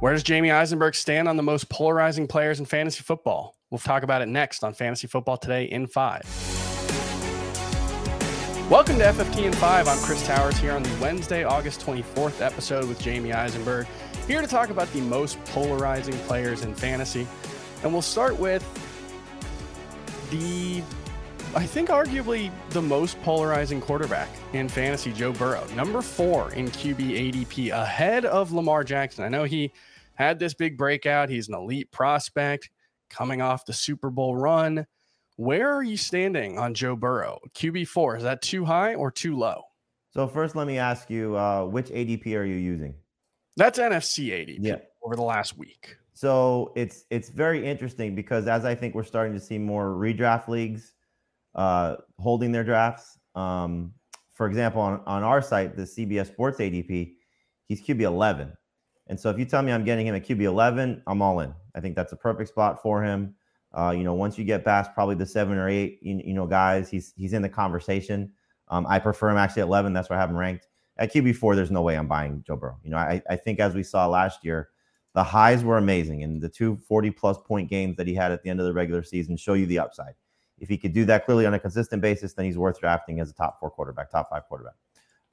Where does Jamie Eisenberg stand on the most polarizing players in fantasy football? We'll talk about it next on Fantasy Football Today in 5. Welcome to FFT in 5. I'm Chris Towers here on the Wednesday, August 24th episode with Jamie Eisenberg, here to talk about the most polarizing players in fantasy. And we'll start with arguably the most polarizing quarterback in fantasy, Joe Burrow. Number 4 in QB ADP, ahead of Lamar Jackson. I know he had this big breakout. He's an elite prospect coming off the Super Bowl run. Where are you standing on Joe Burrow? QB4, is that too high or too low? So first, let me ask you, which ADP are you using? That's NFC ADP over the last week. So it's very interesting because as I think we're starting to see more redraft leagues, holding their drafts. For example, on our site, the CBS Sports ADP, he's QB 11. And so if you tell me I'm getting him at QB 11, I'm all in. I think that's a perfect spot for him. Once you get past probably the 7 or 8, guys, he's in the conversation. I prefer him actually at 11. That's where I have him ranked. At QB 4, there's no way I'm buying Joe Burrow. I think as we saw last year, the highs were amazing. And the 240-plus point games that he had at the end of the regular season show you the upside. If he could do that clearly on a consistent basis, then he's worth drafting as a top 4 quarterback, top 5 quarterback.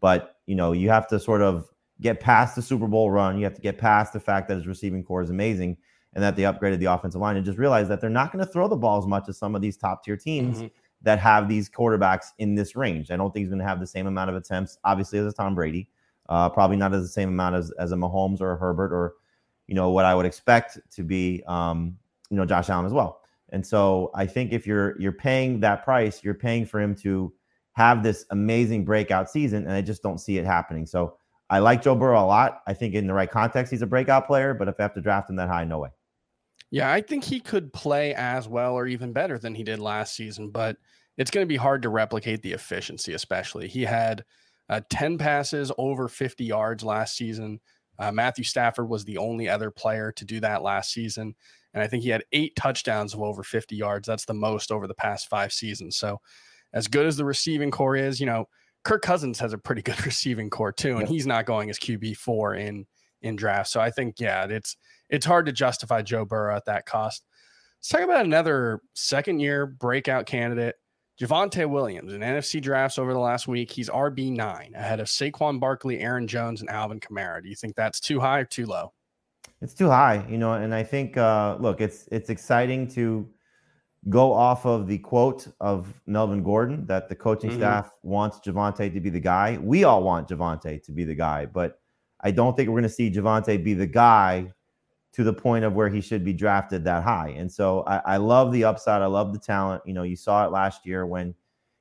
But, you have to sort of get past the Super Bowl run. You have to get past the fact that his receiving core is amazing and that they upgraded the offensive line, and just realize that they're not going to throw the ball as much as some of these top-tier teams that have these quarterbacks in this range. I don't think he's going to have the same amount of attempts, obviously, as a Tom Brady. Probably not as the same amount as a Mahomes or a Herbert or, what I would expect to be, Josh Allen as well. And so I think if you're paying that price, you're paying for him to have this amazing breakout season, and I just don't see it happening. So I like Joe Burrow a lot. I think in the right context, he's a breakout player, but if I have to draft him that high, no way. Yeah, I think he could play as well or even better than he did last season, but it's going to be hard to replicate the efficiency, especially. He had 10 passes over 50 yards last season. Matthew Stafford was the only other player to do that last season. And I think he had 8 touchdowns of over 50 yards. That's the most over the past 5 seasons. So as good as the receiving core is, Kirk Cousins has a pretty good receiving core too, and he's not going as QB4 in draft. So I think, it's hard to justify Joe Burrow at that cost. Let's talk about another second-year breakout candidate, Javonte Williams. In NFC drafts over the last week, he's RB9, ahead of Saquon Barkley, Aaron Jones, and Alvin Kamara. Do you think that's too high or too low? It's too high, and I think, it's exciting to go off of the quote of Melvin Gordon that the coaching staff wants Javonte to be the guy. We all want Javonte to be the guy, but I don't think we're going to see Javonte be the guy to the point of where he should be drafted that high. And so I love the upside. I love the talent. You saw it last year when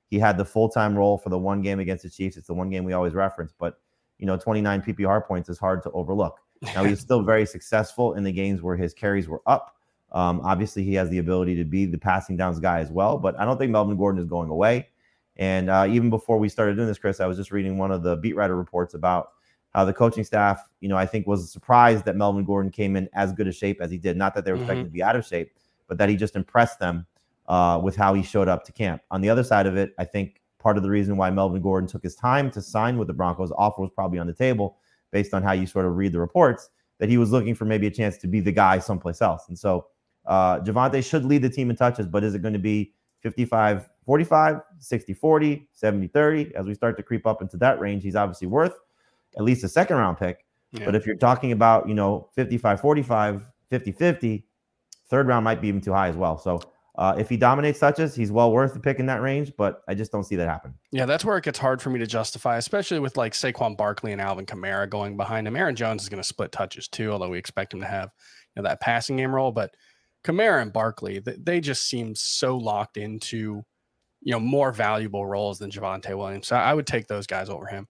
he had the full-time role for the one game against the Chiefs. It's the one game we always reference, but, 29 PPR points is hard to overlook. Now, he's still very successful in the games where his carries were up. Obviously, he has the ability to be the passing downs guy as well, but I don't think Melvin Gordon is going away. And even before we started doing this, Chris, I was just reading one of the beat writer reports about how the coaching staff, I think was surprised that Melvin Gordon came in as good a shape as he did. Not that they were expected to be out of shape, but that he just impressed them with how he showed up to camp. On the other side of it, I think part of the reason why Melvin Gordon took his time to sign with the Broncos, offer was probably on the table, based on how you sort of read the reports, that he was looking for maybe a chance to be the guy someplace else. And so Javonte should lead the team in touches, but is it going to be 55-45, 60-40, 70-30? As we start to creep up into that range, he's obviously worth at least a second-round pick. Yeah. But if you're talking about, 55-45, 50-50, third round might be even too high as well. So if he dominates touches, he's well worth the pick in that range, but I just don't see that happen. Yeah, that's where it gets hard for me to justify, especially with like Saquon Barkley and Alvin Kamara going behind him. Aaron Jones is going to split touches too, although we expect him to have that passing game role. But Kamara and Barkley, they just seem so locked into more valuable roles than Javonte Williams. So I would take those guys over him.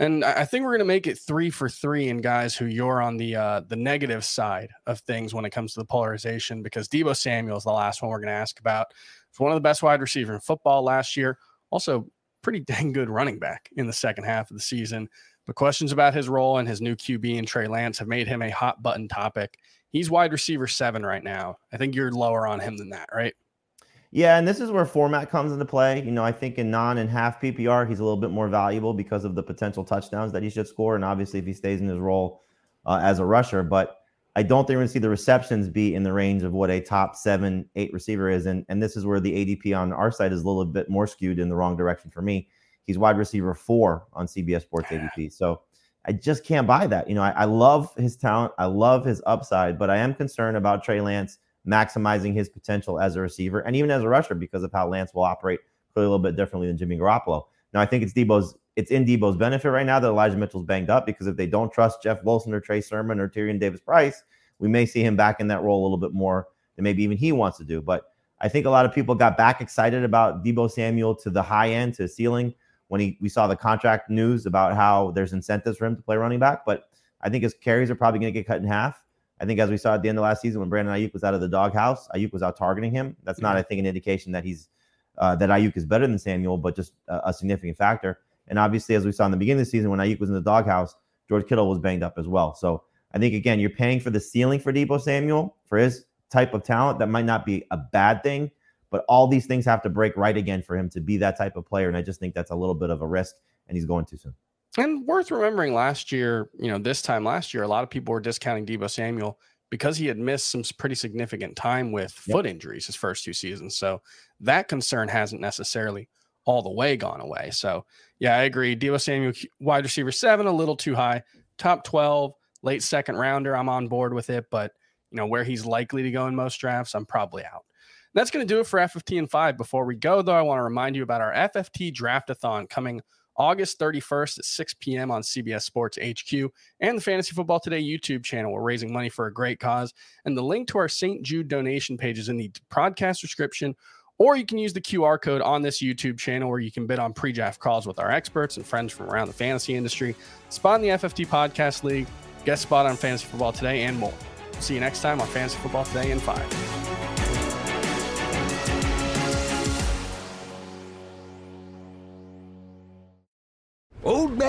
And I think we're going to make it 3 for 3 in guys who you're on the negative side of things when it comes to the polarization, because Deebo Samuel is the last one we're going to ask about. He's one of the best wide receivers in football last year. Also, pretty dang good running back in the second half of the season. But questions about his role and his new QB and Trey Lance have made him a hot button topic. He's wide receiver 7 right now. I think you're lower on him than that, right? Yeah, and this is where format comes into play. I think in non and half PPR, he's a little bit more valuable because of the potential touchdowns that he should score. And obviously, if he stays in his role as a rusher, but I don't think we're going to see the receptions be in the range of what a top 7, 8 receiver is. And this is where the ADP on our side is a little bit more skewed in the wrong direction for me. He's wide receiver 4 on CBS Sports ADP. So I just can't buy that. I love his talent. I love his upside, but I am concerned about Trey Lance maximizing his potential as a receiver and even as a rusher because of how Lance will operate clearly a little bit differently than Jimmy Garoppolo. Now, I think it's in Deebo's benefit right now that Elijah Mitchell's banged up, because if they don't trust Jeff Wilson or Trey Sermon or Tyrion Davis-Price, we may see him back in that role a little bit more than maybe even he wants to do. But I think a lot of people got back excited about Deebo Samuel to the high end, to the ceiling, when we saw the contract news about how there's incentives for him to play running back. But I think his carries are probably going to get cut in half. I think as we saw at the end of last season, when Brandon Ayuk was out of the doghouse, Ayuk was out targeting him. That's not, I think, an indication that that Ayuk is better than Samuel, but just a significant factor. And obviously, as we saw in the beginning of the season, when Ayuk was in the doghouse, George Kittle was banged up as well. So I think, again, you're paying for the ceiling for Deebo Samuel for his type of talent. That might not be a bad thing, but all these things have to break right again for him to be that type of player. And I just think that's a little bit of a risk, and he's going too soon. And worth remembering last year, this time last year, a lot of people were discounting Deebo Samuel because he had missed some pretty significant time with foot injuries his first 2 seasons. So that concern hasn't necessarily all the way gone away. So, yeah, I agree. Deebo Samuel, wide receiver 7, a little too high. Top 12, late second rounder, I'm on board with it. But, where he's likely to go in most drafts, I'm probably out. That's going to do it for FFT and 5. Before we go, though, I want to remind you about our FFT Draft-a-thon coming August 31st at 6 p.m. on CBS Sports HQ and the Fantasy Football Today YouTube channel. We're raising money for a great cause, and the link to our St. Jude donation page is in the podcast description, or you can use the QR code on this YouTube channel where you can bid on pre-draft calls with our experts and friends from around the fantasy industry, spot in the FFT Podcast League, guest spot on Fantasy Football Today, and more. See you next time on Fantasy Football Today in 5. Old